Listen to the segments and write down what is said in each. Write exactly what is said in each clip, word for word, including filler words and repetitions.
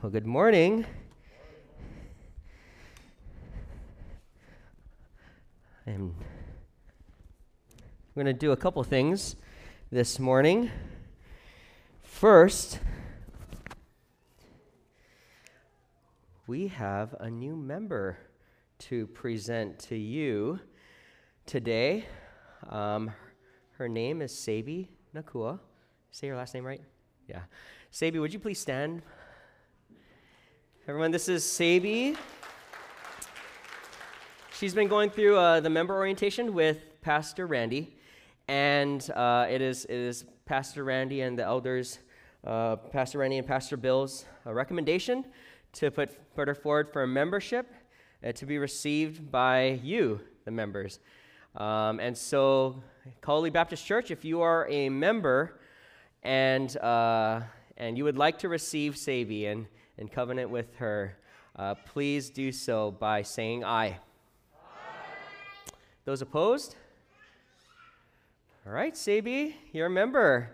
Well, good morning. I'm going to do a couple things this morning. First, we have a new member to present to you today. Um, her name is Sabi Nakua. Say your last name right? Yeah. Sabi, would you please stand? Everyone, this is Sabi. She's been going through uh, the member orientation with Pastor Randy, and uh, it is it is Pastor Randy and the elders, uh, Pastor Randy and Pastor Bill's uh, recommendation to put, put her forward for a membership uh, to be received by you, the members. Um, and so, CalLee Baptist Church, if you are a member and uh, and you would like to receive Sabi and in covenant with her, uh, please do so by saying aye. Aye. Those opposed? All right, Sabi, you're a member.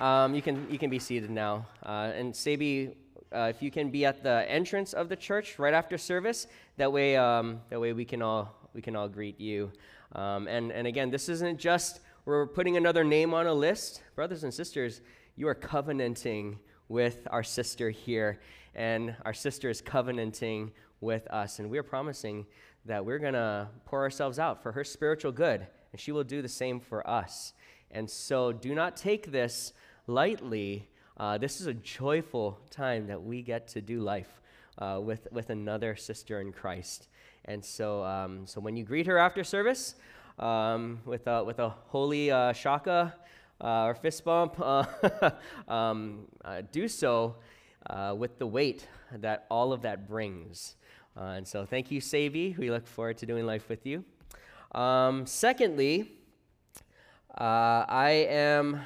Um, you can you can be seated now. Uh, and Sabi, uh, if you can be at the entrance of the church right after service, that way um, that way we can all we can all greet you. Um, and and again, this isn't just we're putting another name on a list, brothers and sisters. You are covenanting with our sister here, and our sister is covenanting with us, and we are promising that we're going to pour ourselves out for her spiritual good, and she will do the same for us. And so do not take this lightly. Uh, this is a joyful time that we get to do life uh, with, with another sister in Christ. And so, um, so when you greet her after service, um, with a, with a holy uh, shaka Uh, or fist bump, uh, um, uh, do so uh, with the weight that all of that brings. Uh, and so thank you, Sabi. We look forward to doing life with you. Um, secondly, uh, I am,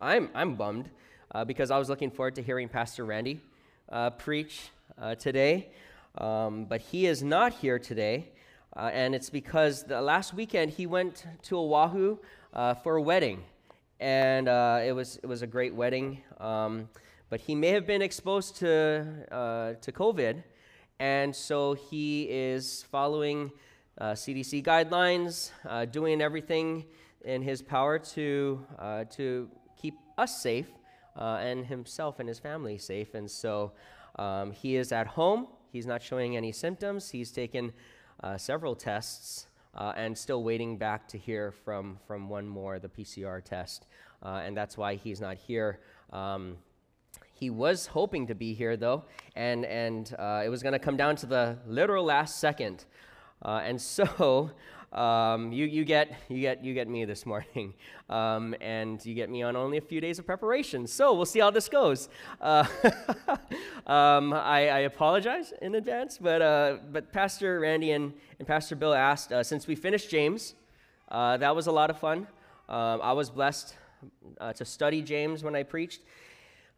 I'm, I'm bummed uh, because I was looking forward to hearing Pastor Randy uh, preach uh, today, um, but he is not here today, uh, and it's because the last weekend he went to Oahu uh, for a wedding. And uh, it was it was a great wedding, um, but he may have been exposed to uh, to COVID, and so he is following uh, C D C guidelines, uh, doing everything in his power to uh, to keep us safe uh, and himself and his family safe. And so um, he is at home. He's not showing any symptoms. He's taken uh, several tests. Uh, and still waiting back to hear from, from one more, the P C R test, uh, and that's why he's not here. Um, he was hoping to be here, though, and, and uh, it was going to come down to the literal last second, uh, and so um, you, you, get, you, get, you get me this morning, um, and you get me on only a few days of preparation, so we'll see how this goes. Uh, um, I, I apologize in advance, but, uh, but Pastor Randy and, and Pastor Bill asked, uh, since we finished James, uh, that was a lot of fun. Um, I was blessed uh, to study James when I preached,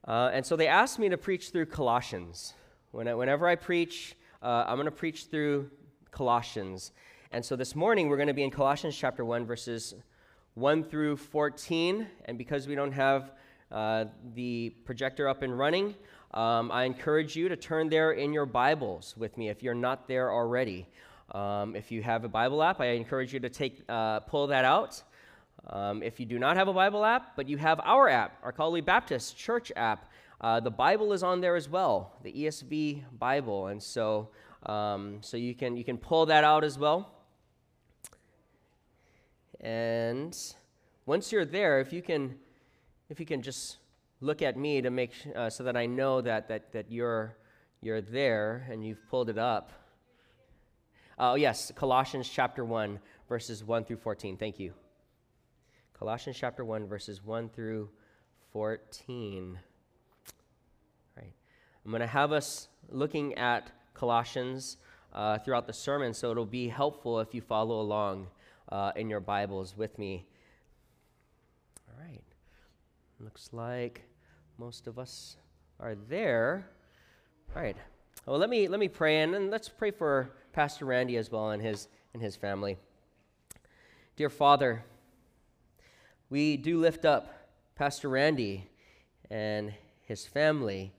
uh, and so they asked me to preach through Colossians. When I, whenever I preach, uh, I'm going to preach through Colossians. And so this morning, we're going to be in Colossians chapter one, verses one through fourteen. And because we don't have uh, the projector up and running, um, I encourage you to turn there in your Bibles with me if you're not there already. Um, if you have a Bible app, I encourage you to take uh, pull that out. Um, if you do not have a Bible app, but you have our app, our CalLee Baptist Church app, uh, the Bible is on there as well, the E S V Bible. And so, um, so you can you can pull that out as well. And once you're there, if you can, if you can just look at me to make uh, so that I know that that that you're you're there and you've pulled it up. Oh uh, yes, Colossians chapter one, verses one through fourteen. Thank you. Colossians chapter one, verses one through fourteen. All right. I'm going to have us looking at Colossians uh, throughout the sermon, so it'll be helpful if you follow along Uh, in your Bibles with me. All right. Looks like most of us are there. All right. Well, let me let me pray, and, and let's pray for Pastor Randy as well and his and his family. Dear Father, we do lift up Pastor Randy and his family,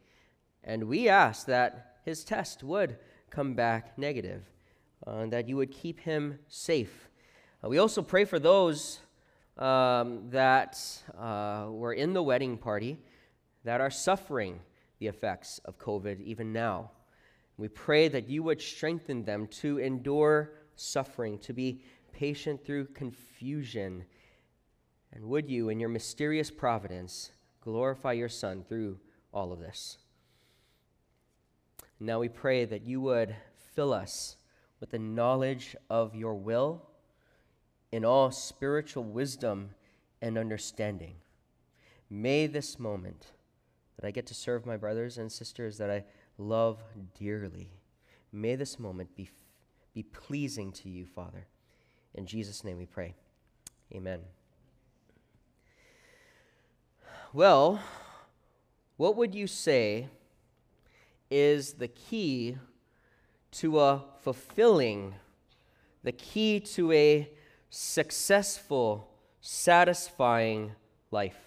and we ask that his test would come back negative, uh, and that you would keep him safe. Uh, we also pray for those um, that uh, were in the wedding party that are suffering the effects of COVID even now. We pray that you would strengthen them to endure suffering, to be patient through confusion. And would you, in your mysterious providence, glorify your Son through all of this. Now we pray that you would fill us with the knowledge of your will in all spiritual wisdom and understanding. May this moment that I get to serve my brothers and sisters that I love dearly, may this moment be, be pleasing to you, Father. In Jesus' name we pray. Amen. Well, what would you say is the key to a fulfilling, the key to a successful, satisfying life?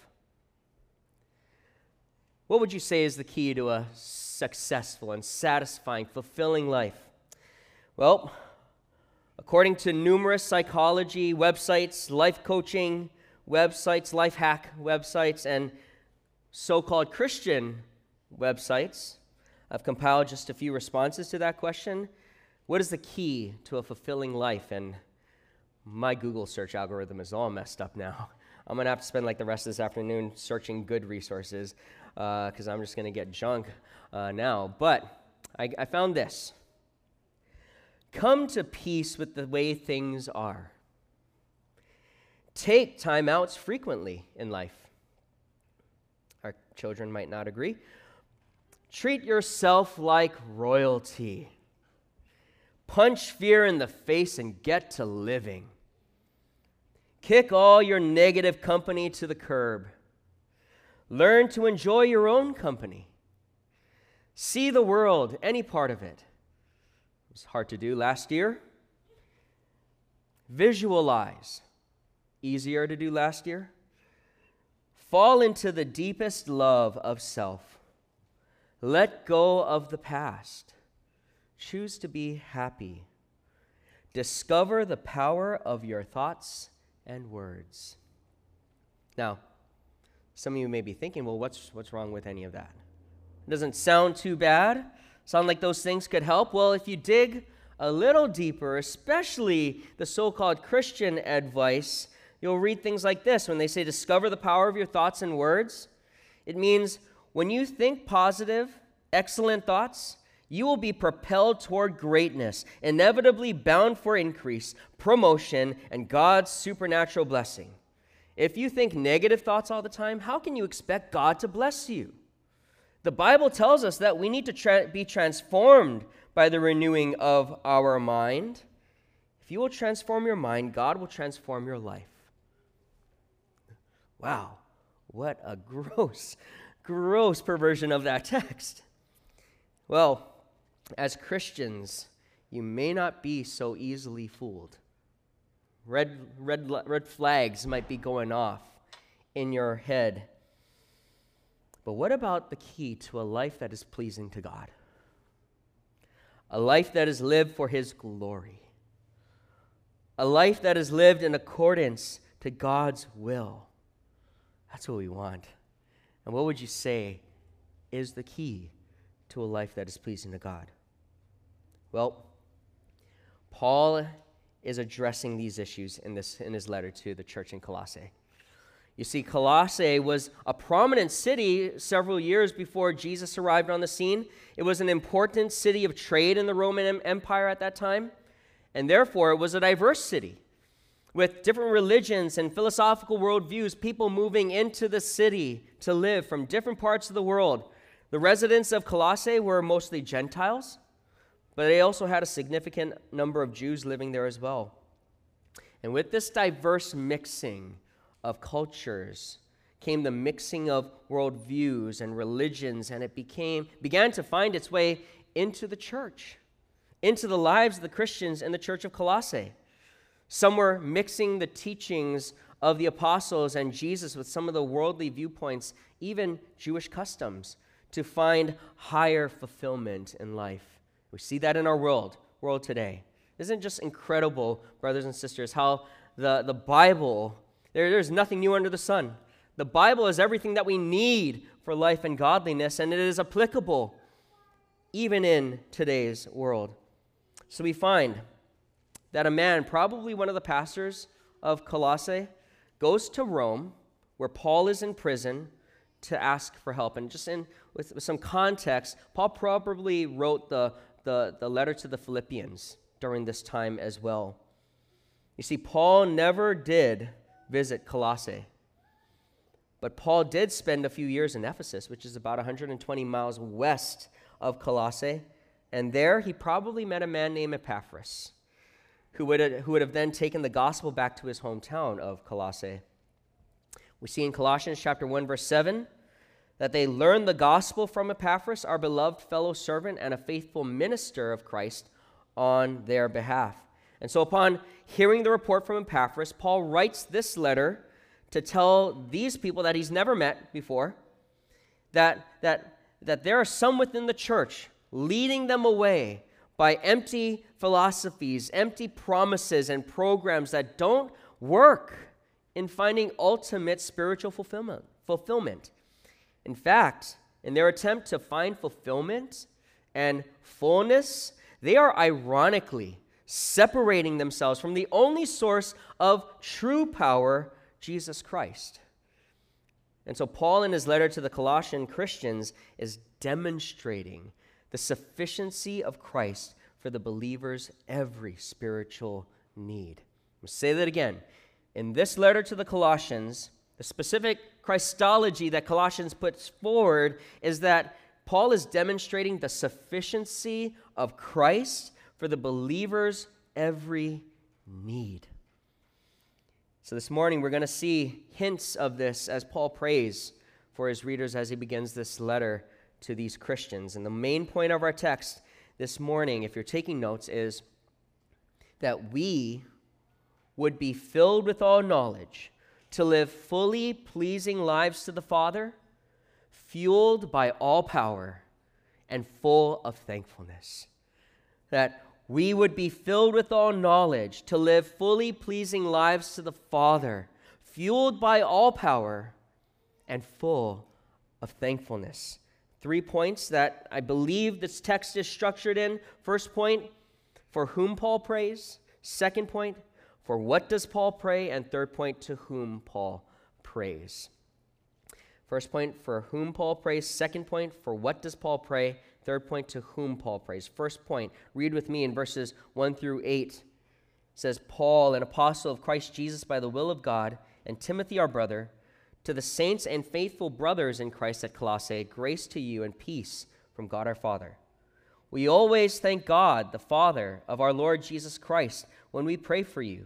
What would you say is the key to a successful and satisfying, fulfilling life? Well, according to numerous psychology websites, life coaching websites, life hack websites, and so-called Christian websites, I've compiled just a few responses to that question. What is the key to a fulfilling life? And my Google search algorithm is all messed up now. I'm going to have to spend like the rest of this afternoon searching good resources because uh, I'm just going to get junk uh, now. But I, I found this. Come to peace with the way things are. Take timeouts frequently in life. Our children might not agree. Treat yourself like royalty. Punch fear in the face and get to living. Kick all your negative company to the curb. Learn to enjoy your own company. See the world, any part of it. It was hard to do last year. Visualize. Easier to do last year. Fall into the deepest love of self. Let go of the past. Choose to be happy. Discover the power of your thoughts and words. Now, some of you may be thinking, well, what's, what's wrong with any of that? It doesn't sound too bad. Sound like those things could help. Well, if you dig a little deeper, especially the so-called Christian advice, you'll read things like this. When they say discover the power of your thoughts and words, it means when you think positive, excellent thoughts, you will be propelled toward greatness, inevitably bound for increase, promotion, and God's supernatural blessing. If you think negative thoughts all the time, how can you expect God to bless you? The Bible tells us that we need to tra- be transformed by the renewing of our mind. If you will transform your mind, God will transform your life. Wow, what a gross, gross perversion of that text. Well, as Christians, you may not be so easily fooled. Red, red, red flags might be going off in your head. But what about the key to a life that is pleasing to God? A life that is lived for His glory. A life that is lived in accordance to God's will. That's what we want. And what would you say is the key to a life that is pleasing to God? Well, Paul is addressing these issues in this in his letter to the church in Colossae. You see, Colossae was a prominent city several years before Jesus arrived on the scene. It was an important city of trade in the Roman Empire at that time, and therefore it was a diverse city with different religions and philosophical worldviews, people moving into the city to live from different parts of the world. The residents of Colossae were mostly Gentiles, but they also had a significant number of Jews living there as well. And with this diverse mixing of cultures came the mixing of worldviews and religions, and it became began to find its way into the church, into the lives of the Christians in the church of Colossae. Some were mixing the teachings of the apostles and Jesus with some of the worldly viewpoints, even Jewish customs, to find higher fulfillment in life. We see that in our world, world today. Isn't it just incredible, brothers and sisters, how the, the Bible, there, there's nothing new under the sun. The Bible is everything that we need for life and godliness, and it is applicable even in today's world. So we find that a man, probably one of the pastors of Colossae, goes to Rome, where Paul is in prison, to ask for help. And just in with, with some context, Paul probably wrote the, the, the letter to the Philippians during this time as well. You see, Paul never did visit Colossae, but Paul did spend a few years in Ephesus, which is about one hundred twenty miles west of Colossae, and there he probably met a man named Epaphras, who would have, who would have then taken the gospel back to his hometown of Colossae. We see in Colossians chapter one, verse seven, that they learned the gospel from Epaphras, our beloved fellow servant and a faithful minister of Christ on their behalf. And so upon hearing the report from Epaphras, Paul writes this letter to tell these people that he's never met before, that, that, that there are some within the church leading them away by empty philosophies, empty promises and programs that don't work in finding ultimate spiritual fulfillment. fulfillment. In fact, in their attempt to find fulfillment and fullness, they are ironically separating themselves from the only source of true power, Jesus Christ. And so Paul, in his letter to the Colossian Christians, is demonstrating the sufficiency of Christ for the believer's every spiritual need. I'll say that again. In this letter to the Colossians, the specific Christology that Colossians puts forward is that Paul is demonstrating the sufficiency of Christ for the believer's every need. So this morning, we're going to see hints of this as Paul prays for his readers as he begins this letter to these Christians. And the main point of our text this morning, if you're taking notes, is that we would be filled with all knowledge to live fully pleasing lives to the Father, fueled by all power and full of thankfulness. That we would be filled with all knowledge to live fully pleasing lives to the Father, fueled by all power and full of thankfulness. Three points that I believe this text is structured in. First point, for whom Paul prays. Second point, for what does Paul pray? And third point, to whom Paul prays. First point, for whom Paul prays. Second point, for what does Paul pray? Third point, to whom Paul prays. First point, read with me in verses one through eight. It says, Paul, an apostle of Christ Jesus by the will of God, and Timothy our brother, to the saints and faithful brothers in Christ at Colossae, grace to you and peace from God our Father. We always thank God, the Father of our Lord Jesus Christ, when we pray for you,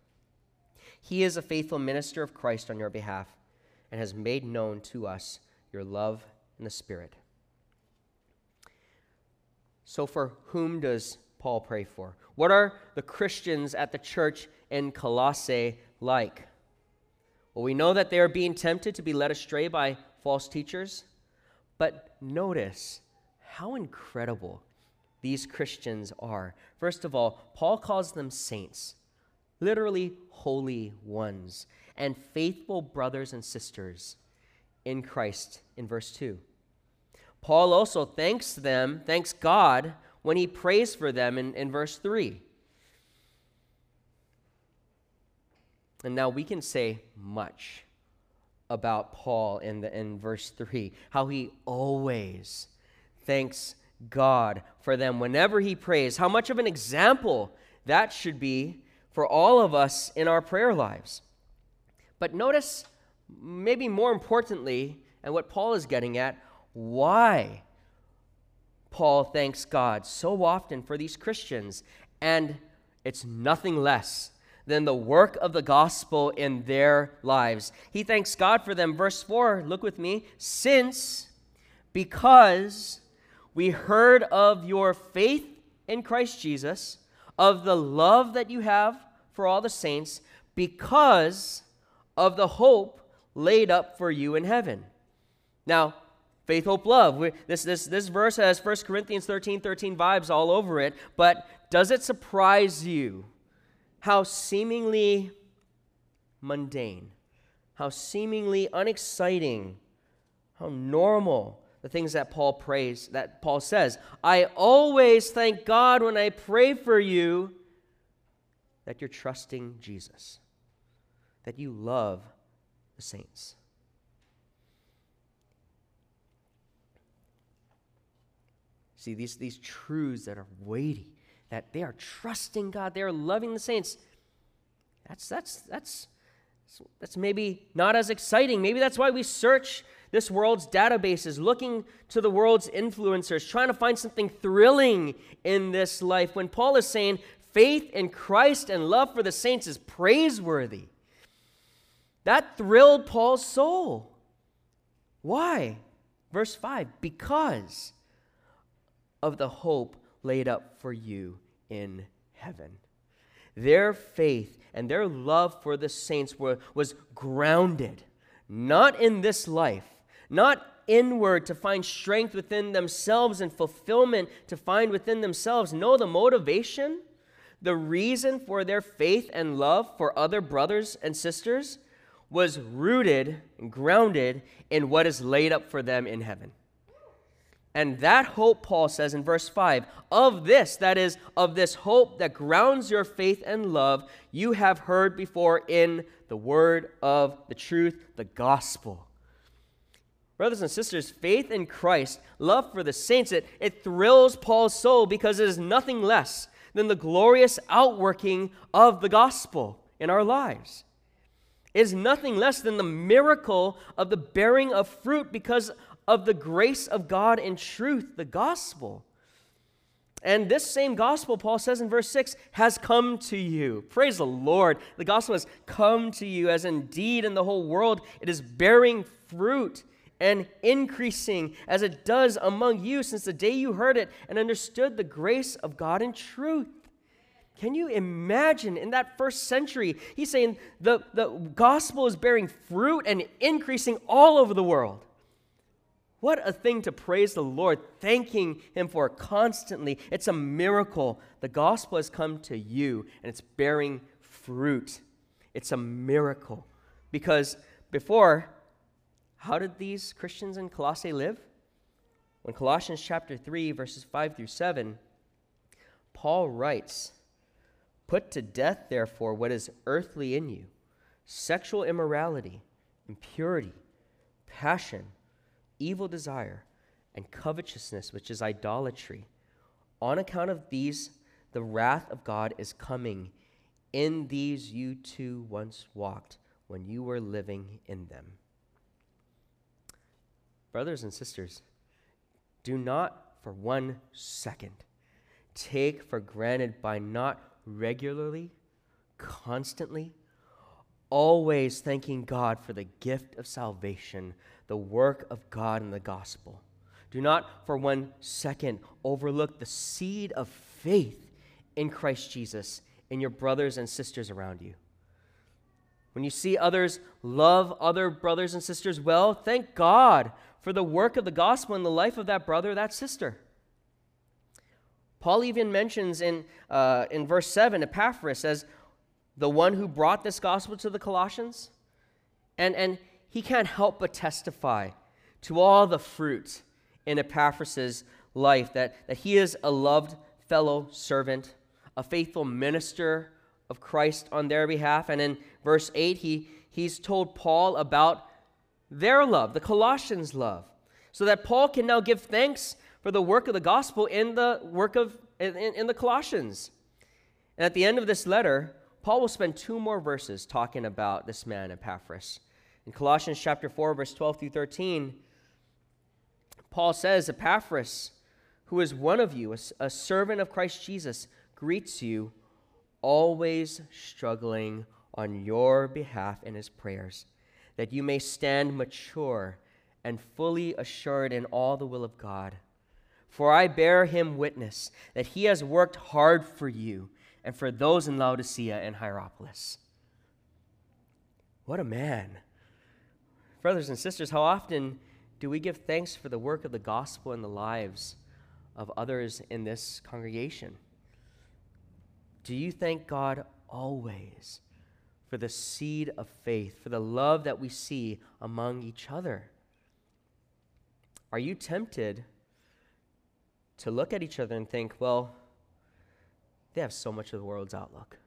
He is a faithful minister of Christ on your behalf and has made known to us your love in the Spirit. So for whom does Paul pray for? What are the Christians at the church in Colossae like? Well, we know that they are being tempted to be led astray by false teachers, but notice how incredible these Christians are. First of all, Paul calls them saints, literally holy ones, and faithful brothers and sisters in Christ in verse two. Paul also thanks them, thanks God, when he prays for them in, in verse three. And now we can say much about Paul in, the, in verse three, how he always thanks God for them whenever he prays, how much of an example that should be for all of us in our prayer lives. But notice maybe more importantly, and what Paul is getting at, why Paul thanks God so often for these Christians, and it's nothing less than the work of the gospel in their lives. He thanks God for them. Verse four, look with me. Since, because we heard of your faith in Christ Jesus, of the love that you have for all the saints, because of the hope laid up for you in heaven. Now, faith, hope, love. We, this, this, this verse has First Corinthians thirteen thirteen vibes all over it, but does it surprise you how seemingly mundane, how seemingly unexciting, how normal the things that Paul prays, that Paul says? I always thank God when I pray for you that you're trusting Jesus, that you love the saints. See, these, these truths that are weighty, that they are trusting God, they are loving the saints. That's, that's, that's, that's maybe not as exciting. Maybe that's why we search this world's databases, looking to the world's influencers, trying to find something thrilling in this life. When Paul is saying faith in Christ and love for the saints is praiseworthy, that thrilled Paul's soul. Why? Verse five, because of the hope laid up for you in heaven. Their faith and their love for the saints were, was grounded, not in this life, not inward to find strength within themselves and fulfillment to find within themselves. No, the motivation, the reason for their faith and love for other brothers and sisters was rooted and grounded in what is laid up for them in heaven. And that hope, Paul says in verse five, of this, that is, of this hope that grounds your faith and love, you have heard before in the word of the truth, the gospel. Brothers and sisters, faith in Christ, love for the saints, it, it thrills Paul's soul because it is nothing less than the glorious outworking of the gospel in our lives. It is nothing less than the miracle of the bearing of fruit because of the grace of God in truth, the gospel. And this same gospel, Paul says in verse six, has come to you. Praise the Lord. The gospel has come to you, as indeed in the whole world it is bearing fruit and increasing as it does among you since the day you heard it and understood the grace of God in truth. Can you imagine in that first century, he's saying the, the gospel is bearing fruit and increasing all over the world. What a thing to praise the Lord, thanking Him for constantly. It's a miracle. The gospel has come to you, and it's bearing fruit. It's a miracle. Because before, how did these Christians in Colossae live? In Colossians chapter three, verses five through seven, Paul writes, put to death, therefore, what is earthly in you, sexual immorality, impurity, passion, evil desire, and covetousness, which is idolatry. On account of these, the wrath of God is coming. In these you too once walked when you were living in them. Brothers and sisters, do not for one second take for granted by not regularly, constantly, always thanking God for the gift of salvation, the work of God in the gospel. Do not for one second overlook the seed of faith in Christ Jesus in your brothers and sisters around you. When you see others love other brothers and sisters well, thank God for the work of the gospel in the life of that brother or that sister. Paul even mentions in, uh, in verse seven, Epaphras as the one who brought this gospel to the Colossians, and, and he can't help but testify to all the fruit in Epaphras' life, that, that he is a loved fellow servant, a faithful minister of Christ on their behalf. And in verse eight, he, he's told Paul about their love, the Colossians' love, so that Paul can now give thanks for the work of the gospel in the work of in, in the Colossians. And at the end of this letter, Paul will spend two more verses talking about this man, Epaphras, In Colossians chapter four, verse twelve through thirteen, Paul says, Epaphras, who is one of you, a, a servant of Christ Jesus, greets you, always struggling on your behalf in his prayers, that you may stand mature and fully assured in all the will of God. For I bear him witness that he has worked hard for you and for those in Laodicea and Hierapolis. What a man. Brothers and sisters, how often do we give thanks for the work of the gospel in the lives of others in this congregation? Do you thank God always for the seed of faith, for the love that we see among each other? Are you tempted to look at each other and think, well, they have so much of the world's outlook.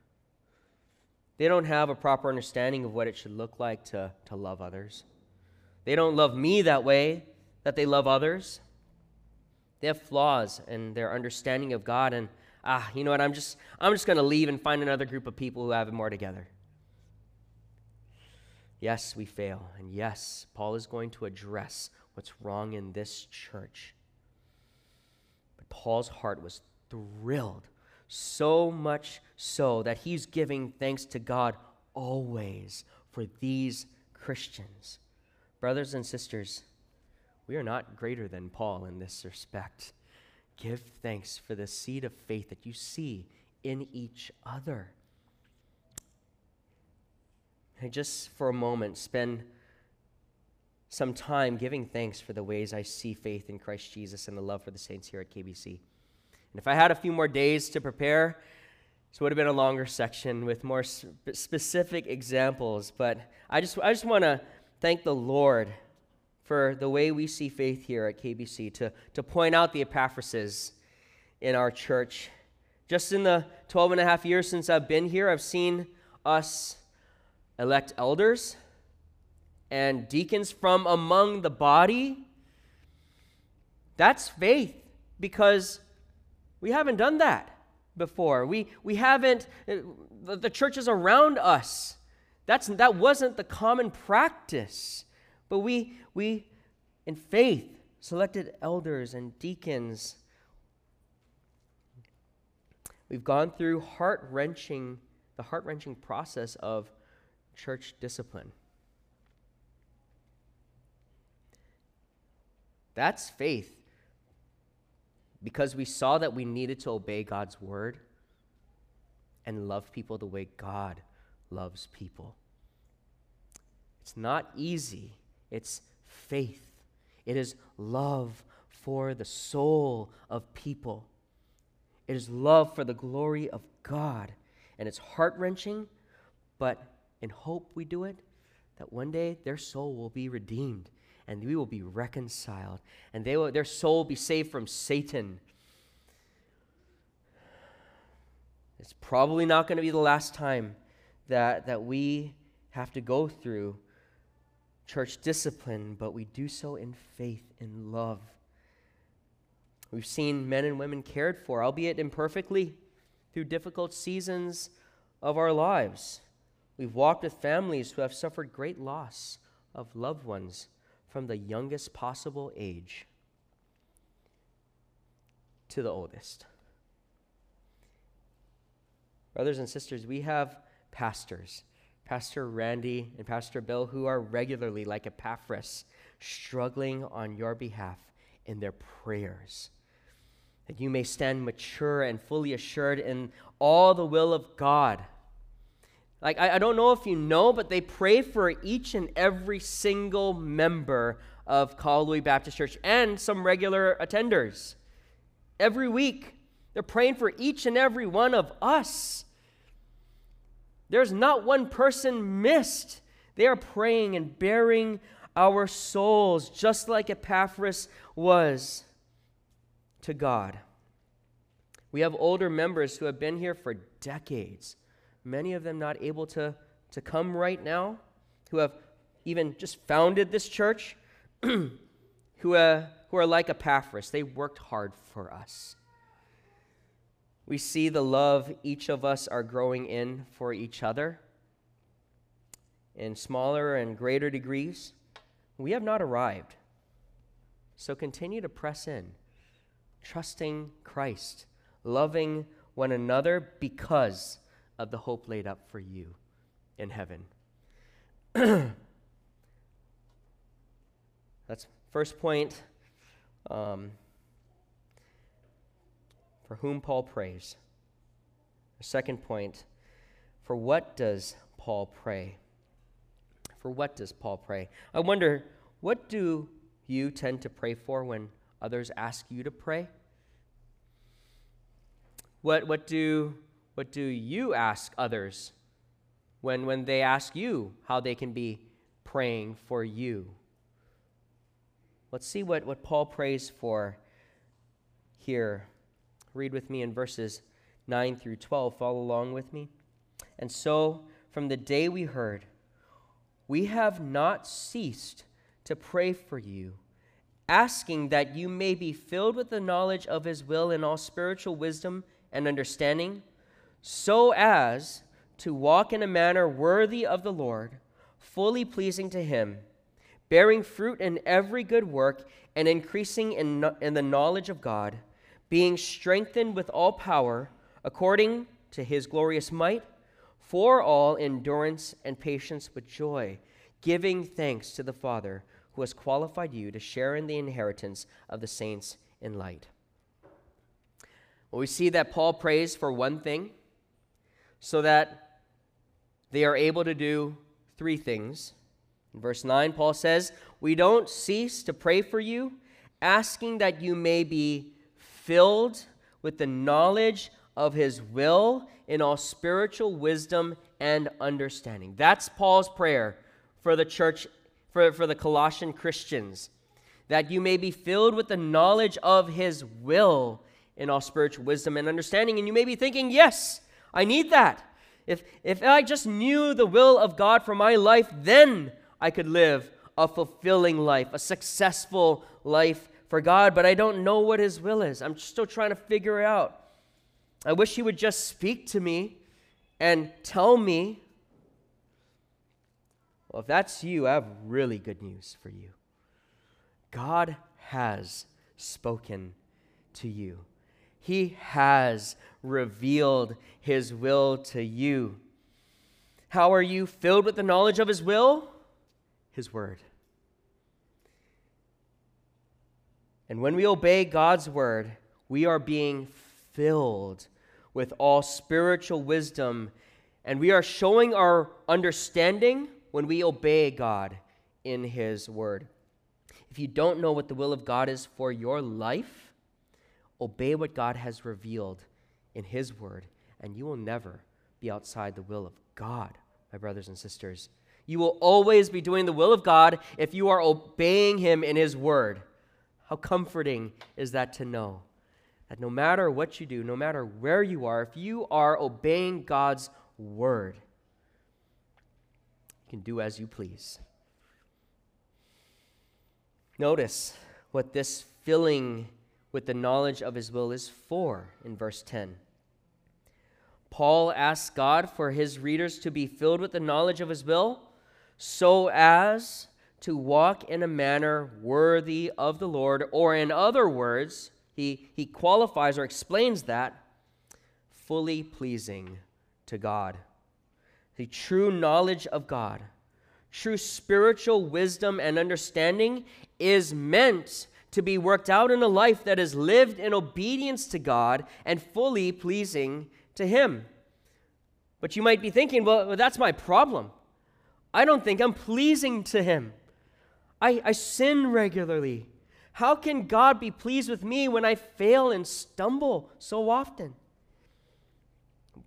They don't have a proper understanding of what it should look like to, to love others. They don't love me that way that they love others. They have flaws in their understanding of God, and ah, you know what, I'm just, I'm just going to leave and find another group of people who have it more together. Yes, we fail, and yes, Paul is going to address what's wrong in this church. But Paul's heart was thrilled, so much so that he's giving thanks to God always for these Christians. Brothers and sisters, we are not greater than Paul in this respect. Give thanks for the seed of faith that you see in each other. And just for a moment, spend some time giving thanks for the ways I see faith in Christ Jesus and the love for the saints here at K B C. And if I had a few more days to prepare, this would have been a longer section with more sp- specific examples. But I just, I just want to thank the Lord for the way we see faith here at K B C, to, to point out the Epaphrases in our church. Just in the twelve and a half years since I've been here, I've seen us elect elders and deacons from among the body. That's faith, because we haven't done that before. We, we haven't, the, the churches around us, that's, that wasn't the common practice. But we, we, in faith, selected elders and deacons. We've gone through heart-wrenching, the heart-wrenching process of church discipline. That's faith, because we saw that we needed to obey God's word and love people the way God loves people. It's not easy. It's faith. It is love for the soul of people. It is love for the glory of God. And it's heart-wrenching, but in hope we do it, that one day their soul will be redeemed, and we will be reconciled, and they will, their soul will be saved from Satan. It's probably not going to be the last time that, that we have to go through church discipline, but we do so in faith and love. We've seen men and women cared for, albeit imperfectly, through difficult seasons of our lives. We've walked with families who have suffered great loss of loved ones from the youngest possible age to the oldest. Brothers and sisters, we have pastors, Pastor Randy and Pastor Bill, who are regularly, like Epaphras, struggling on your behalf in their prayers, that you may stand mature and fully assured in all the will of God. Like, I, I don't know if you know, but they pray for each and every single member of CalLee Baptist Church and some regular attenders. Every week, they're praying for each and every one of us. There's not one person missed. They are praying and bearing our souls, just like Epaphras was, to God. We have older members who have been here for decades, many of them not able to, to come right now, who have even just founded this church, who, uh, who are like Epaphras. They worked hard for us. We see the love each of us are growing in for each other. in smaller and greater degrees, we have not arrived. So continue to press in, trusting Christ, loving one another because of the hope laid up for you in heaven. That's first point, um, for whom Paul prays. Second point, for what does Paul pray? For what does Paul pray? I wonder, what do you tend to pray for when others ask you to pray? What what do what do you ask others when when they ask you how they can be praying for you? Let's see what, what Paul prays for here. Read with me in verses nine through twelve. Follow along with me. And so, from the day we heard, we have not ceased to pray for you, asking that you may be filled with the knowledge of his will in all spiritual wisdom and understanding, so as to walk in a manner worthy of the Lord, fully pleasing to him, bearing fruit in every good work and increasing in, no- in the knowledge of God, being strengthened with all power according to his glorious might, for all endurance and patience with joy, giving thanks to the Father who has qualified you to share in the inheritance of the saints in light. Well, we see that Paul prays for one thing so that they are able to do three things. In verse nine, Paul says, "We don't cease to pray for you, asking that you may be filled with the knowledge of his will in all spiritual wisdom and understanding." That's Paul's prayer for the church, for, for the Colossian Christians, that you may be filled with the knowledge of his will in all spiritual wisdom and understanding. And you may be thinking, yes, I need that. If, if I just knew the will of God for my life, then I could live a fulfilling life, a successful life for God. But I don't know what his will is. I'm still trying to figure it out. I wish he would just speak to me and tell me. Well, if that's you, I have really good news for you. God has spoken to you. He has revealed his will to you. How are you filled with the knowledge of his will? His word. And when we obey God's word, we are being filled with all spiritual wisdom, and we are showing our understanding when we obey God in his word. If you don't know what the will of God is for your life, obey what God has revealed in his word, and you will never be outside the will of God, my brothers and sisters. You will always be doing the will of God if you are obeying him in his word. How comforting is that to know? That no matter what you do, no matter where you are, if you are obeying God's word, you can do as you please. Notice what this filling with the knowledge of his will is for in verse ten. Paul asks God for his readers to be filled with the knowledge of his will so as to walk in a manner worthy of the Lord, or in other words, He, he qualifies or explains that, fully pleasing to God. The true knowledge of God, true spiritual wisdom and understanding is meant to be worked out in a life that is lived in obedience to God and fully pleasing to him. But you might be thinking, well, that's my problem. I don't think I'm pleasing to him. I, I sin regularly. How can God be pleased with me when I fail and stumble so often?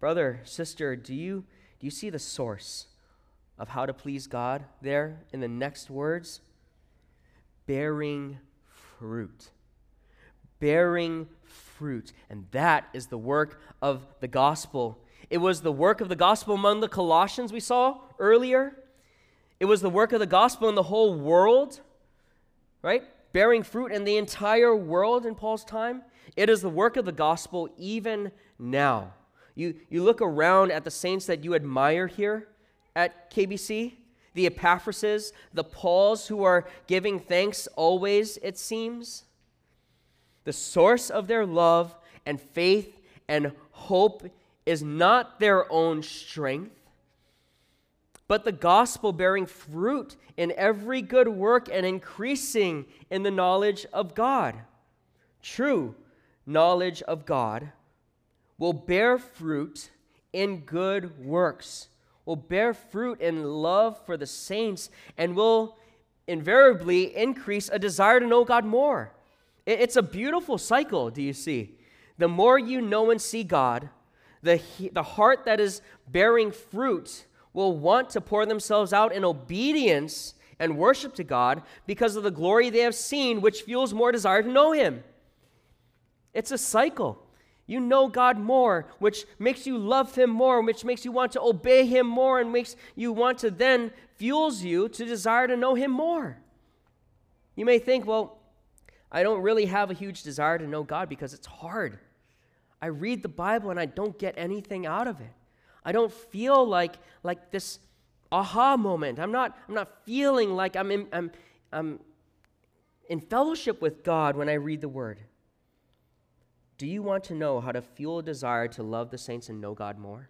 Brother, sister, do you, do you see the source of how to please God there in the next words? Bearing fruit. Bearing fruit. And that is the work of the gospel. It was the work of the gospel among the Colossians we saw earlier. It was the work of the gospel in the whole world, right? Bearing fruit in the entire world in Paul's time. It is the work of the gospel even now. You, you look around at the saints that you admire here at K B C, the Epaphrases, the Pauls who are giving thanks always, it seems. The source of their love and faith and hope is not their own strength, but the gospel bearing fruit in every good work and increasing in the knowledge of God. True knowledge of God will bear fruit in good works, will bear fruit in love for the saints, and will invariably increase a desire to know God more. It's a beautiful cycle, do you see? The more you know and see God, the, the heart that is bearing fruit will want to pour themselves out in obedience and worship to God because of the glory they have seen, which fuels more desire to know Him. It's a cycle. You know God more, which makes you love Him more, which makes you want to obey Him more, and makes you want to then fuels you to desire to know Him more. You may think, well, I don't really have a huge desire to know God because it's hard. I read the Bible and I don't get anything out of it. I don't feel like like this aha moment. I'm not I'm not feeling like I'm in, I'm I'm in fellowship with God when I read the Word. Do you want to know how to fuel a desire to love the saints and know God more?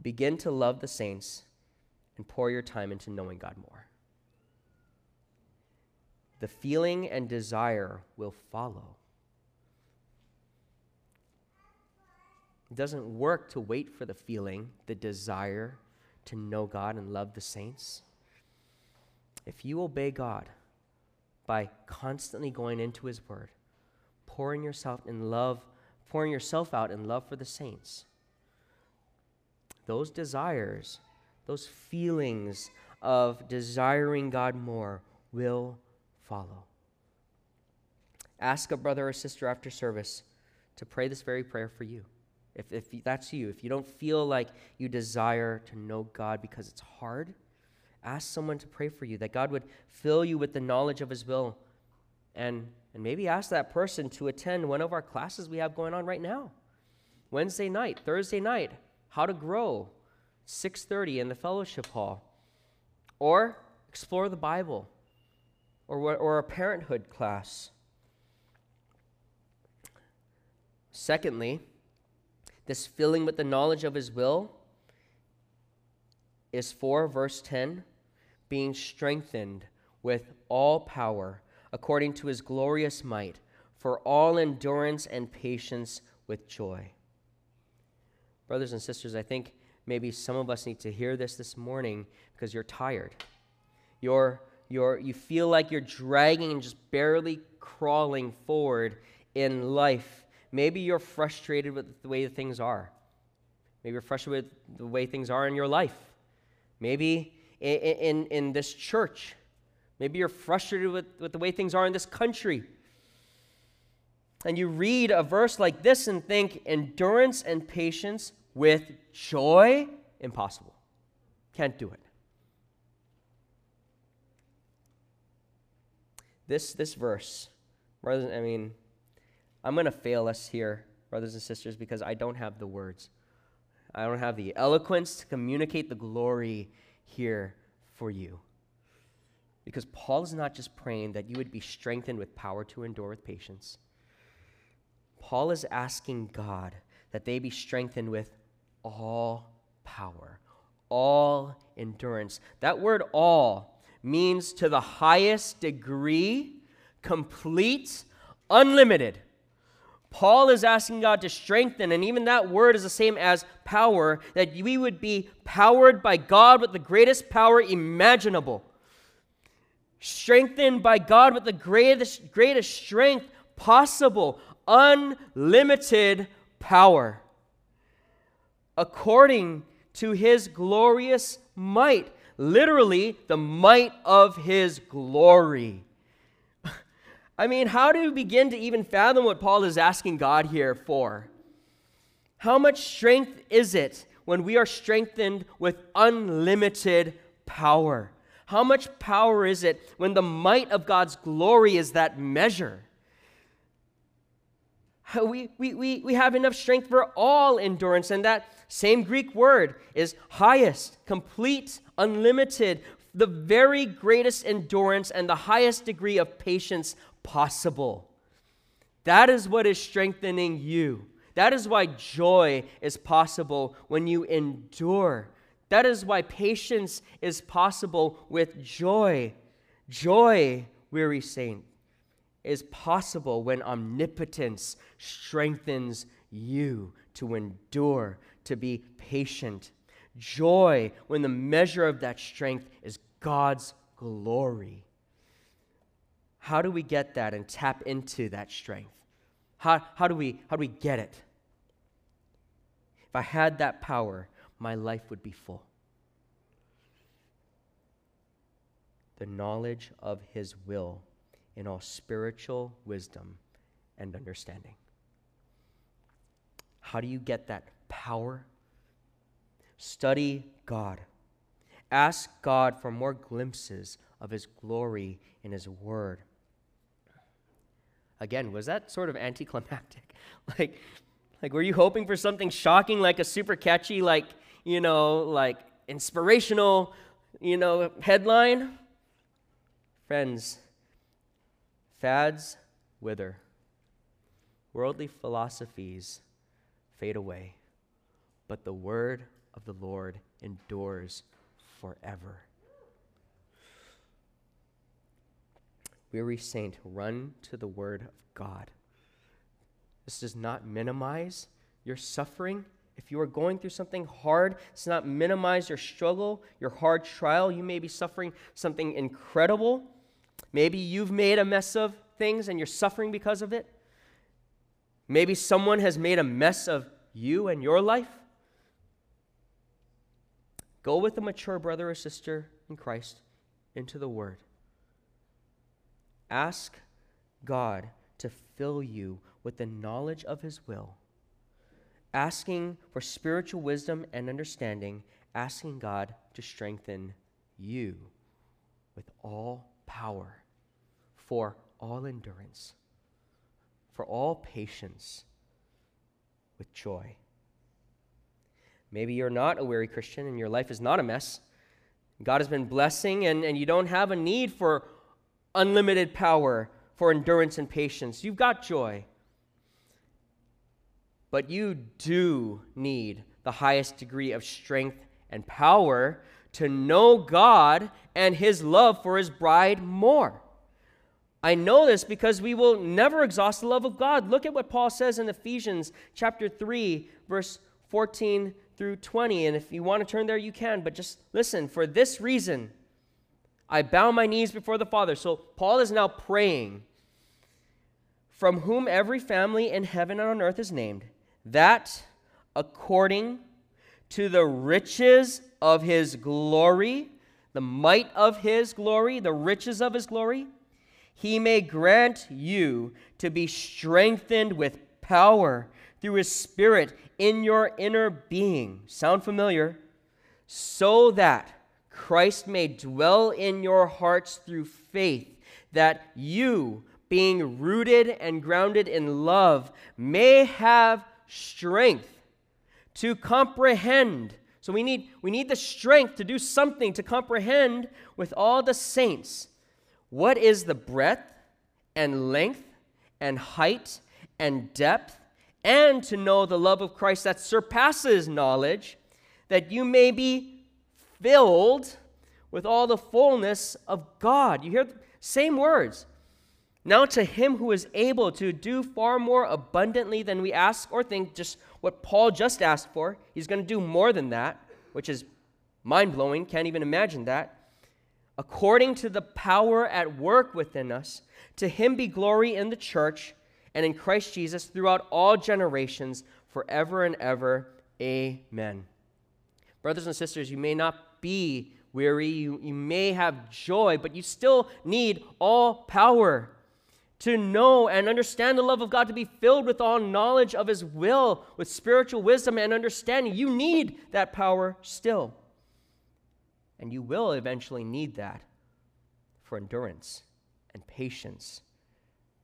Begin to love the saints and pour your time into knowing God more. The feeling and desire will follow. It doesn't work to wait for the feeling, the desire to know God and love the saints. If you obey God by constantly going into His Word, pouring yourself in love, pouring yourself out in love for the saints, those desires, those feelings of desiring God more will follow. Ask a brother or sister after service to pray this very prayer for you. If, if that's you, if you don't feel like you desire to know God because it's hard, ask someone to pray for you, that God would fill you with the knowledge of His will. And, and maybe ask that person to attend one of our classes we have going on right now. Wednesday night, Thursday night, How to Grow, six thirty in the fellowship hall. Or Explore the Bible, or, or a parenthood class. Secondly, this filling with the knowledge of His will is for, verse ten, being strengthened with all power according to His glorious might, for all endurance and patience with joy. Brothers and sisters, I think maybe some of us need to hear this this morning because you're tired. You're, you're, you feel like you're dragging and just barely crawling forward in life. Maybe you're frustrated with the way things are. Maybe you're frustrated with the way things are in your life. Maybe in, in, in this church. Maybe you're frustrated with, with the way things are in this country. And you read a verse like this and think, endurance and patience with joy? Impossible. Can't do it. This, this verse, rather, I mean... I'm going to fail us here, brothers and sisters, because I don't have the words. I don't have the eloquence to communicate the glory here for you. Because Paul is not just praying that you would be strengthened with power to endure with patience. Paul is asking God that they be strengthened with all power, all endurance. That word all means to the highest degree, complete, unlimited. Paul is asking God to strengthen, and even that word is the same as power, that we would be powered by God with the greatest power imaginable. Strengthened by God with the greatest, greatest strength possible. Unlimited power. According to His glorious might. Literally, the might of His glory. I mean, how do we begin to even fathom what Paul is asking God here for? How much strength is it when we are strengthened with unlimited power? How much power is it when the might of God's glory is that measure? we, we, we, we have enough strength for all endurance. And that same Greek word is highest, complete, unlimited, the very greatest endurance and the highest degree of patience possible. That is what is strengthening you. That is why joy is possible when you endure. That is why patience is possible with joy. Joy, weary saint, is possible when omnipotence strengthens you to endure, to be patient. Joy, when the measure of that strength is God's glory. How do we get that and tap into that strength? How, how do we, how do we get it? If I had that power, my life would be full. The knowledge of his will in all spiritual wisdom and understanding. How do you get that power? Study God. Ask God for more glimpses of his glory in his word. Again, was that sort of anticlimactic? Like, like, were you hoping for something shocking, like a super catchy, like, you know, like inspirational, you know, headline? Friends, fads wither. Worldly philosophies fade away, but the word of the Lord endures forever. Weary saint, run to the word of God. This does not minimize your suffering. If you are going through something hard, it's not minimize your struggle, your hard trial. You may be suffering something incredible. Maybe you've made a mess of things and you're suffering because of it. Maybe someone has made a mess of you and your life. Go with a mature brother or sister in Christ into the word. Ask God to fill you with the knowledge of his will. Asking for spiritual wisdom and understanding, asking God to strengthen you with all power for all endurance, for all patience, with joy. Maybe you're not a weary Christian and your life is not a mess. God has been blessing and, and you don't have a need for unlimited power, for endurance and patience. You've got joy. But you do need the highest degree of strength and power to know God and his love for his bride more. I know this because we will never exhaust the love of God. Look at what Paul says in Ephesians chapter three, verse fourteen through twenty. And if you want to turn there, you can. But just listen, for this reason, I bow my knees before the Father. So Paul is now praying, from whom every family in heaven and on earth is named, that according to the riches of his glory, the might of his glory, the riches of his glory, he may grant you to be strengthened with power through his Spirit in your inner being. Sound familiar? So that Christ may dwell in your hearts through faith, that you, being rooted and grounded in love, may have strength to comprehend. So we need, we need the strength to do something, to comprehend with all the saints what is the breadth and length and height and depth, and to know the love of Christ that surpasses knowledge, that you may be filled with all the fullness of God. You hear the same words. Now to him who is able to do far more abundantly than we ask or think, just what Paul just asked for. He's going to do more than that, which is mind-blowing. Can't even imagine that. According to the power at work within us, to him be glory in the church and in Christ Jesus throughout all generations, forever and ever. Amen. Brothers and sisters, you may not be weary, you, you may have joy, but you still need all power to know and understand the love of God, to be filled with all knowledge of his will, with spiritual wisdom and understanding. You need that power still. And you will eventually need that for endurance and patience.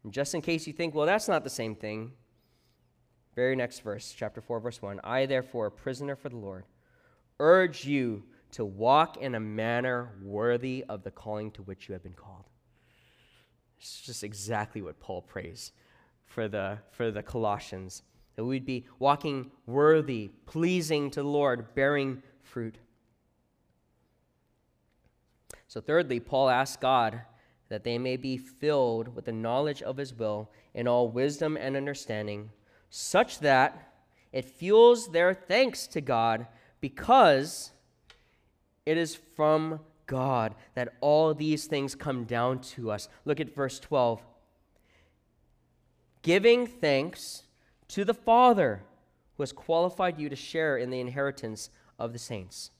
And just in case you think, well, that's not the same thing, Very next verse, chapter four, verse one. I, therefore, a prisoner for the Lord, urge you to walk in a manner worthy of the calling to which you have been called. It's just exactly what Paul prays for the, for the Colossians, that we'd be walking worthy, pleasing to the Lord, bearing fruit. So thirdly, Paul asks God that they may be filled with the knowledge of his will in all wisdom and understanding, such that it fuels their thanks to God, because it is from God that all these things come down to us. Look at verse twelve. Giving thanks to the Father who has qualified you to share in the inheritance of the saints.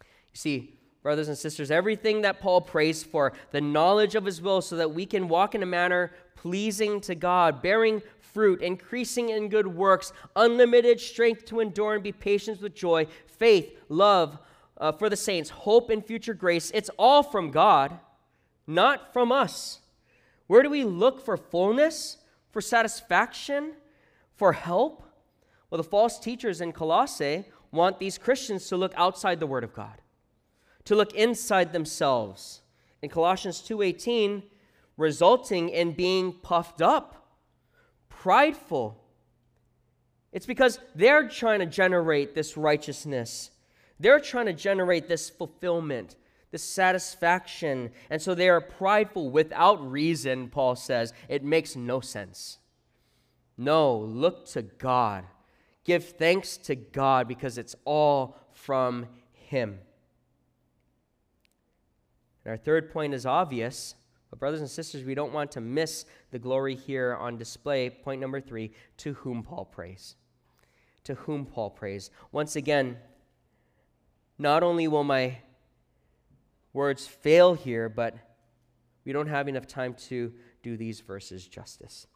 You see, brothers and sisters, everything that Paul prays for, the knowledge of his will so that we can walk in a manner pleasing to God, bearing fruit, increasing in good works, unlimited strength to endure and be patient with joy, faith, love uh, for the saints, hope and future grace. It's all from God, not from us. Where do we look for fullness, for satisfaction, for help? Well, the false teachers in Colossae want these Christians to look outside the Word of God, to look inside themselves. In Colossians two eighteen, resulting in being puffed up, prideful. It's because they're trying to generate this righteousness. They're trying to generate this fulfillment, this satisfaction. And so they are prideful without reason, Paul says. It makes no sense. No, look to God. Give thanks to God because it's all from Him. And our third point is obvious, but brothers and sisters, we don't want to miss the glory here on display. Point number three, to whom Paul prays. To whom Paul prays. Once again, not only will my words fail here, but we don't have enough time to do these verses justice.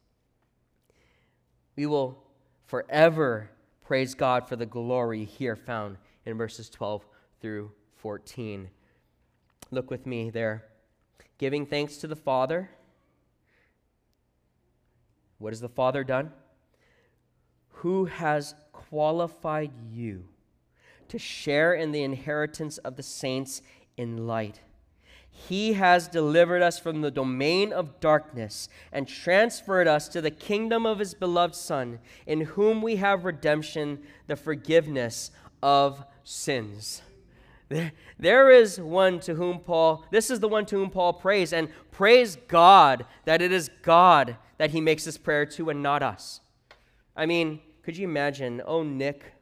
We will forever praise God for the glory here found in verses twelve through fourteen. Look with me there. Giving thanks to the Father. What has the Father done? Who has qualified you to share in the inheritance of the saints in light. He has delivered us from the domain of darkness and transferred us to the kingdom of His beloved Son, in whom we have redemption, the forgiveness of sins. There, there is one to whom Paul, this is the one to whom Paul prays, and praise God that it is God that he makes this prayer to and not us. I mean, could you imagine, oh Nick,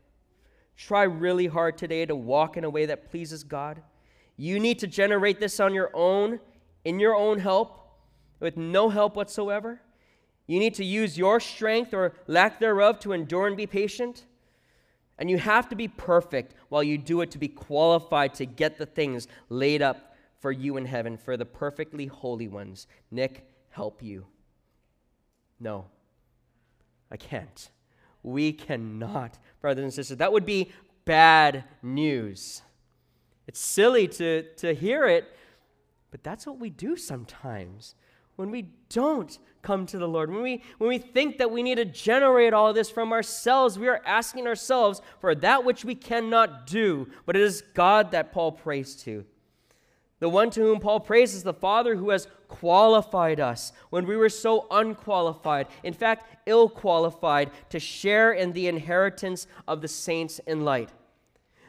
try really hard today to walk in a way that pleases God. You need to generate this on your own, in your own help, with no help whatsoever. You need to use your strength or lack thereof to endure and be patient. And you have to be perfect while you do it to be qualified to get the things laid up for you in heaven, for the perfectly holy ones. Nick, help you. No, I can't. We cannot, brothers and sisters. That would be bad news. It's silly to, to hear it, but that's what we do sometimes. When we don't come to the Lord, when we, when we think that we need to generate all this from ourselves, we are asking ourselves for that which we cannot do, but it is God that Paul prays to. The one to whom Paul prays is the Father who has qualified us when we were so unqualified, in fact, ill-qualified, to share in the inheritance of the saints in light.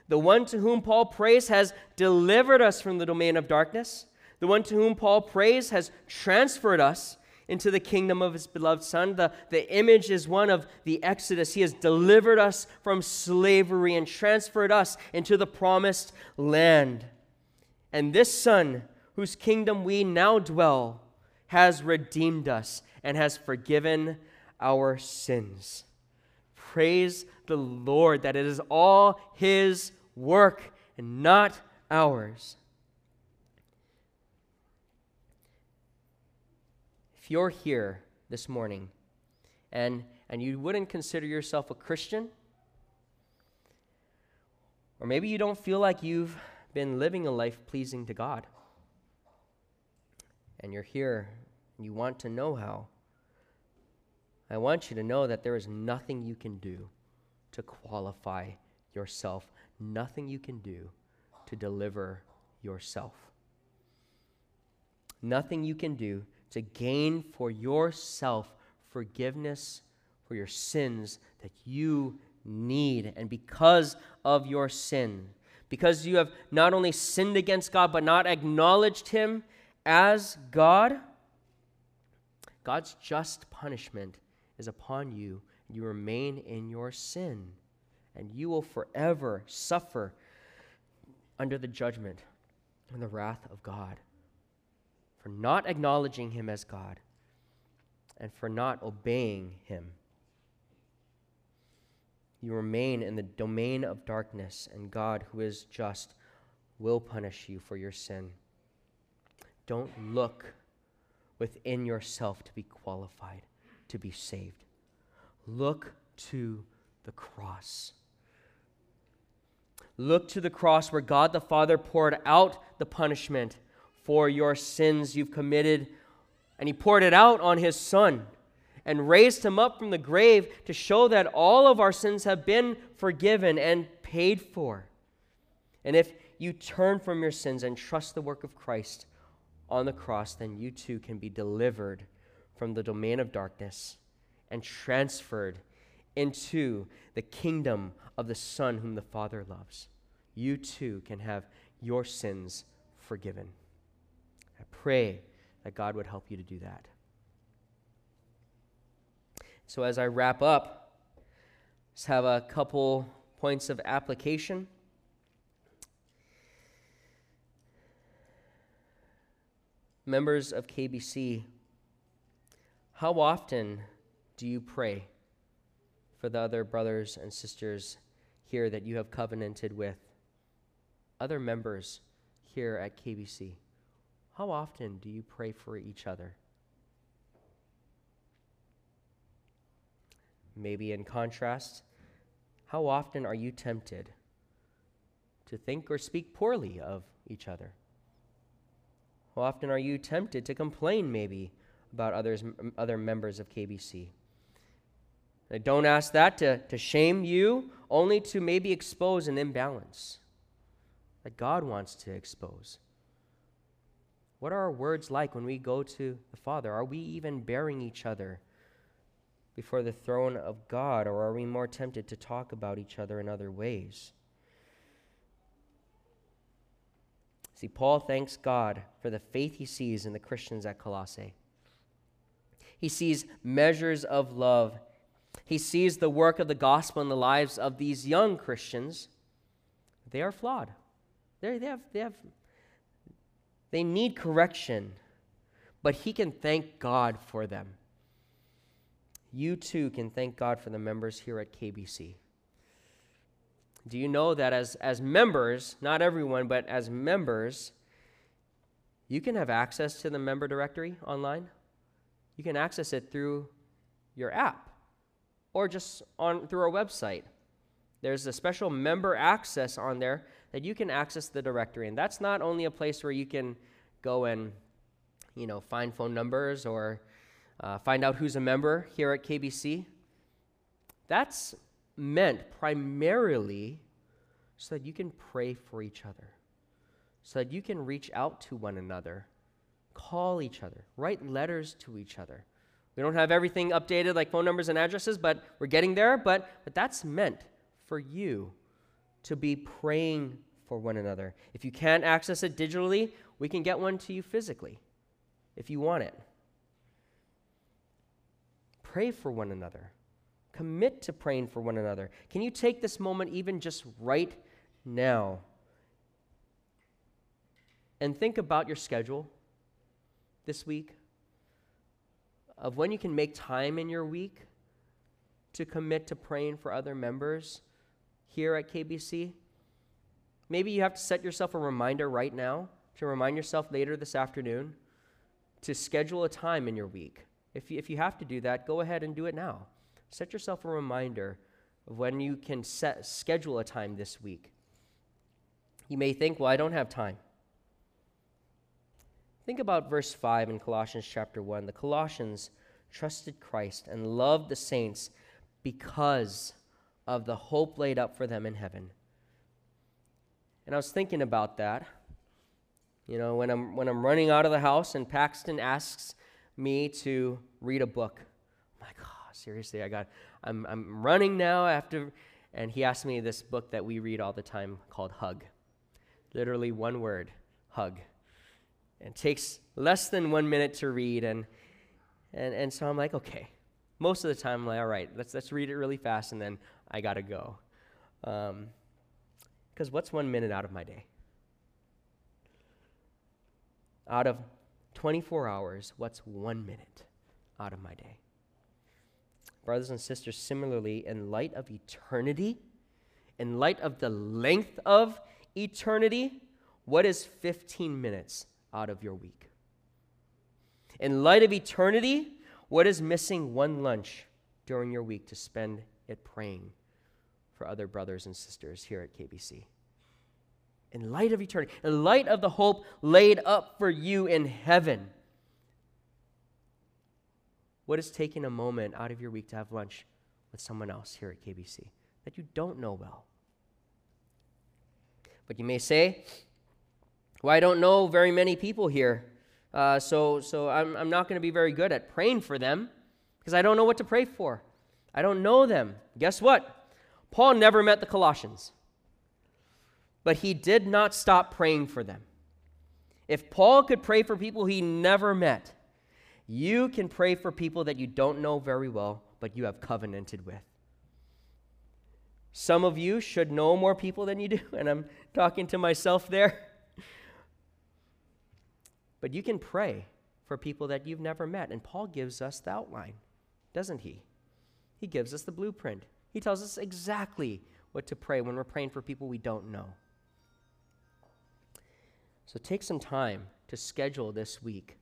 The one to whom Paul prays has delivered us from the domain of darkness. The one to whom Paul prays has transferred us into the kingdom of His beloved Son. The, the image is one of the Exodus. He has delivered us from slavery and transferred us into the promised land. And this Son, whose kingdom we now dwell, has redeemed us and has forgiven our sins. Praise the Lord that it is all His work and not ours. If you're here this morning and, and you wouldn't consider yourself a Christian, or maybe you don't feel like you've been living a life pleasing to God, and you're here and you want to know how, I want you to know that there is nothing you can do to qualify yourself, nothing you can do to deliver yourself, nothing you can do to gain for yourself forgiveness for your sins that you need. And because of your sin, because you have not only sinned against God, but not acknowledged him as God, God's just punishment is upon you. You remain in your sin, and you will forever suffer under the judgment and the wrath of God for not acknowledging him as God and for not obeying him. You remain in the domain of darkness, and God, who is just, will punish you for your sin. Don't look within yourself to be qualified, to be saved. Look to the cross. Look to the cross where God the Father poured out the punishment for your sins you've committed, and he poured it out on his Son and raised him up from the grave to show that all of our sins have been forgiven and paid for. And if you turn from your sins and trust the work of Christ on the cross, then you too can be delivered from the domain of darkness and transferred into the kingdom of the Son whom the Father loves. You too can have your sins forgiven. I pray that God would help you to do that. So as I wrap up, let's have a couple points of application. Members of K B C, how often do you pray for the other brothers and sisters here that you have covenanted with? Other members here at K B C, how often do you pray for each other? Maybe in contrast, how often are you tempted to think or speak poorly of each other? How often are you tempted to complain maybe about others, other members of K B C? I don't ask that to, to shame you, only to maybe expose an imbalance that God wants to expose. What are our words like when we go to the Father? Are we even bearing each other before the throne of God, or are we more tempted to talk about each other in other ways? See, Paul thanks God for the faith he sees in the Christians at Colossae. He sees measures of love. He sees the work of the gospel in the lives of these young Christians. They are flawed. They're, they have, they have, they need correction, but he can thank God for them. You too can thank God for the members here at K B C. Do you know that as, as members, not everyone, but as members, you can have access to the member directory online? You can access it through your app or just on through our website. There's a special member access on there that you can access the directory. And that's not only a place where you can go and, you know, find phone numbers or uh, find out who's a member here at K B C. That's meant primarily so that you can pray for each other, so that you can reach out to one another, call each other, write letters to each other. We don't have everything updated like phone numbers and addresses, but we're getting there. But, but that's meant for you to be praying for one another. If you can't access it digitally, we can get one to you physically if you want it. Pray for one another. Commit to praying for one another. Can you take this moment even just right now and think about your schedule this week, of when you can make time in your week to commit to praying for other members here at K B C? Maybe you have to set yourself a reminder right now, to remind yourself later this afternoon, to schedule a time in your week. If you, if you have to do that, go ahead and do it now. Set yourself a reminder of when you can set, schedule a time this week. You may think, well, I don't have time. Think about verse five in Colossians chapter one. The Colossians trusted Christ and loved the saints because of the hope laid up for them in heaven. And I was thinking about that. You know, when I'm when I'm running out of the house and Paxton asks me to read a book, I'm like, oh, seriously, I got I'm I'm running now after, and he asked me this book that we read all the time called Hug. Literally one word, Hug. And it takes less than one minute to read, and and and so I'm like, okay. Most of the time I'm like, all right, let's let's read it really fast and then I gotta go. Um, because what's one minute out of my day? Out of twenty-four hours, what's one minute out of my day? Brothers and sisters, similarly, in light of eternity, in light of the length of eternity, what is fifteen minutes out of your week? In light of eternity, what is missing one lunch during your week to spend it praying for other brothers and sisters here at K B C? In light of eternity, in light of the hope laid up for you in heaven, what is taking a moment out of your week to have lunch with someone else here at K B C that you don't know well? But you may say, well, I don't know very many people here, uh, so, so I'm, I'm not going to be very good at praying for them because I don't know what to pray for. I don't know them. Guess what? Paul never met the Colossians. But he did not stop praying for them. If Paul could pray for people he never met, you can pray for people that you don't know very well, but you have covenanted with. Some of you should know more people than you do, and I'm talking to myself there. But you can pray for people that you've never met, and Paul gives us the outline, doesn't he? He gives us the blueprint. He tells us exactly what to pray when we're praying for people we don't know. So take some time to schedule this week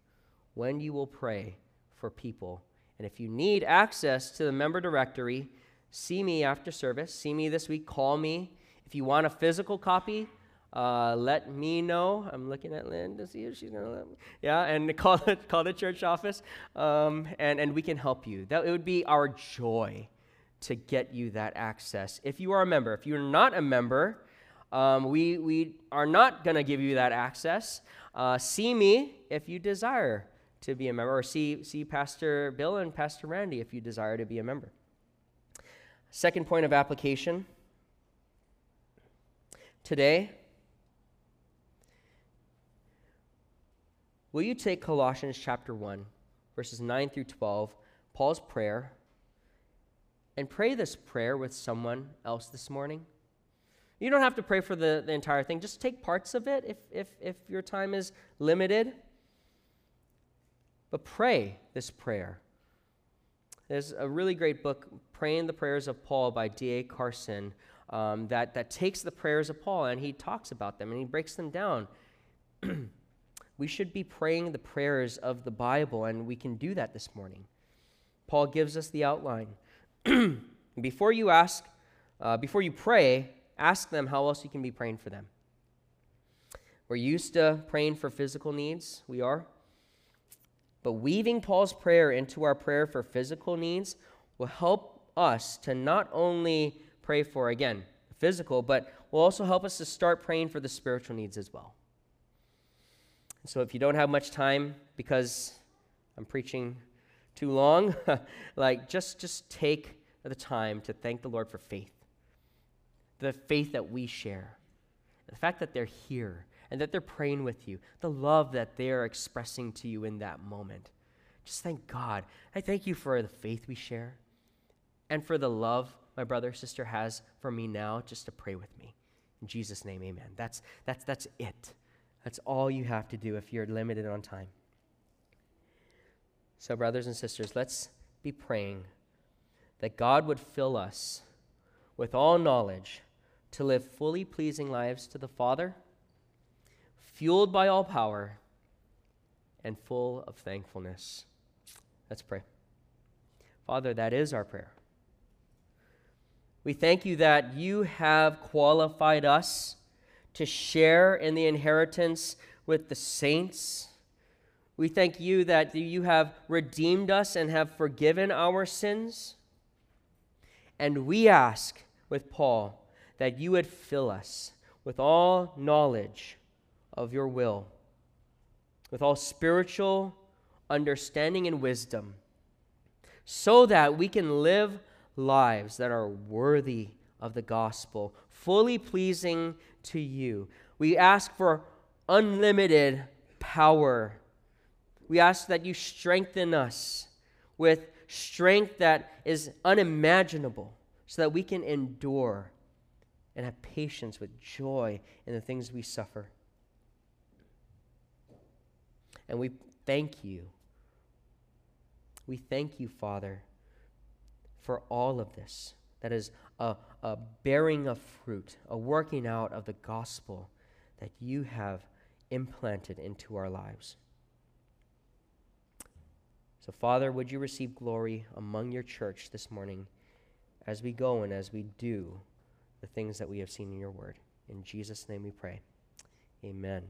when you will pray for people. And if you need access to the member directory, see me after service. See me this week. Call me. If you want a physical copy, uh, let me know. I'm looking at Lynn to see if she's going to let me. Yeah, and call the, call the church office, um, and, and we can help you. That, it would be our joy to get you that access if you are a member. If you're not a member, Um, we, we are not going to give you that access. Uh, see me if you desire to be a member, or see, see Pastor Bill and Pastor Randy if you desire to be a member. Second point of application. Today, will you take Colossians chapter one, verses nine through twelve, Paul's prayer, and pray this prayer with someone else this morning? You don't have to pray for the, the entire thing. Just take parts of it if, if, if your time is limited. But pray this prayer. There's a really great book, Praying the Prayers of Paul by D A Carson, um, that, that takes the prayers of Paul, and he talks about them, and he breaks them down. We should be praying the prayers of the Bible, and we can do that this morning. Paul gives us the outline. Before you ask, uh, before you pray, ask them how else you can be praying for them. We're used to praying for physical needs. We are. But weaving Paul's prayer into our prayer for physical needs will help us to not only pray for, again, physical, but will also help us to start praying for the spiritual needs as well. So if you don't have much time because I'm preaching too long, like just, just take the time to thank the Lord for faith. The faith that we share, the fact that they're here and that they're praying with you, the love that they're expressing to you in that moment. Just thank God. I thank you for the faith we share and for the love my brother or sister has for me now just to pray with me. In Jesus' name, amen. That's, that's, that's it. That's all you have to do if you're limited on time. So, brothers and sisters, let's be praying that God would fill us with all knowledge to live fully pleasing lives to the Father, fueled by all power, and full of thankfulness. Let's pray. Father, that is our prayer. We thank you that you have qualified us to share in the inheritance with the saints. We thank you that you have redeemed us and have forgiven our sins. And we ask with Paul that you would fill us with all knowledge of your will, with all spiritual understanding and wisdom, so that we can live lives that are worthy of the gospel, fully pleasing to you. We ask for unlimited power. We ask that you strengthen us with strength that is unimaginable, so that we can endure and have patience with joy in the things we suffer. And we thank you. We thank you, Father, for all of this. That is a, a bearing of fruit, a working out of the gospel that you have implanted into our lives. So, Father, would you receive glory among your church this morning as we go and as we do the things that we have seen in your word. In Jesus' name we pray. Amen.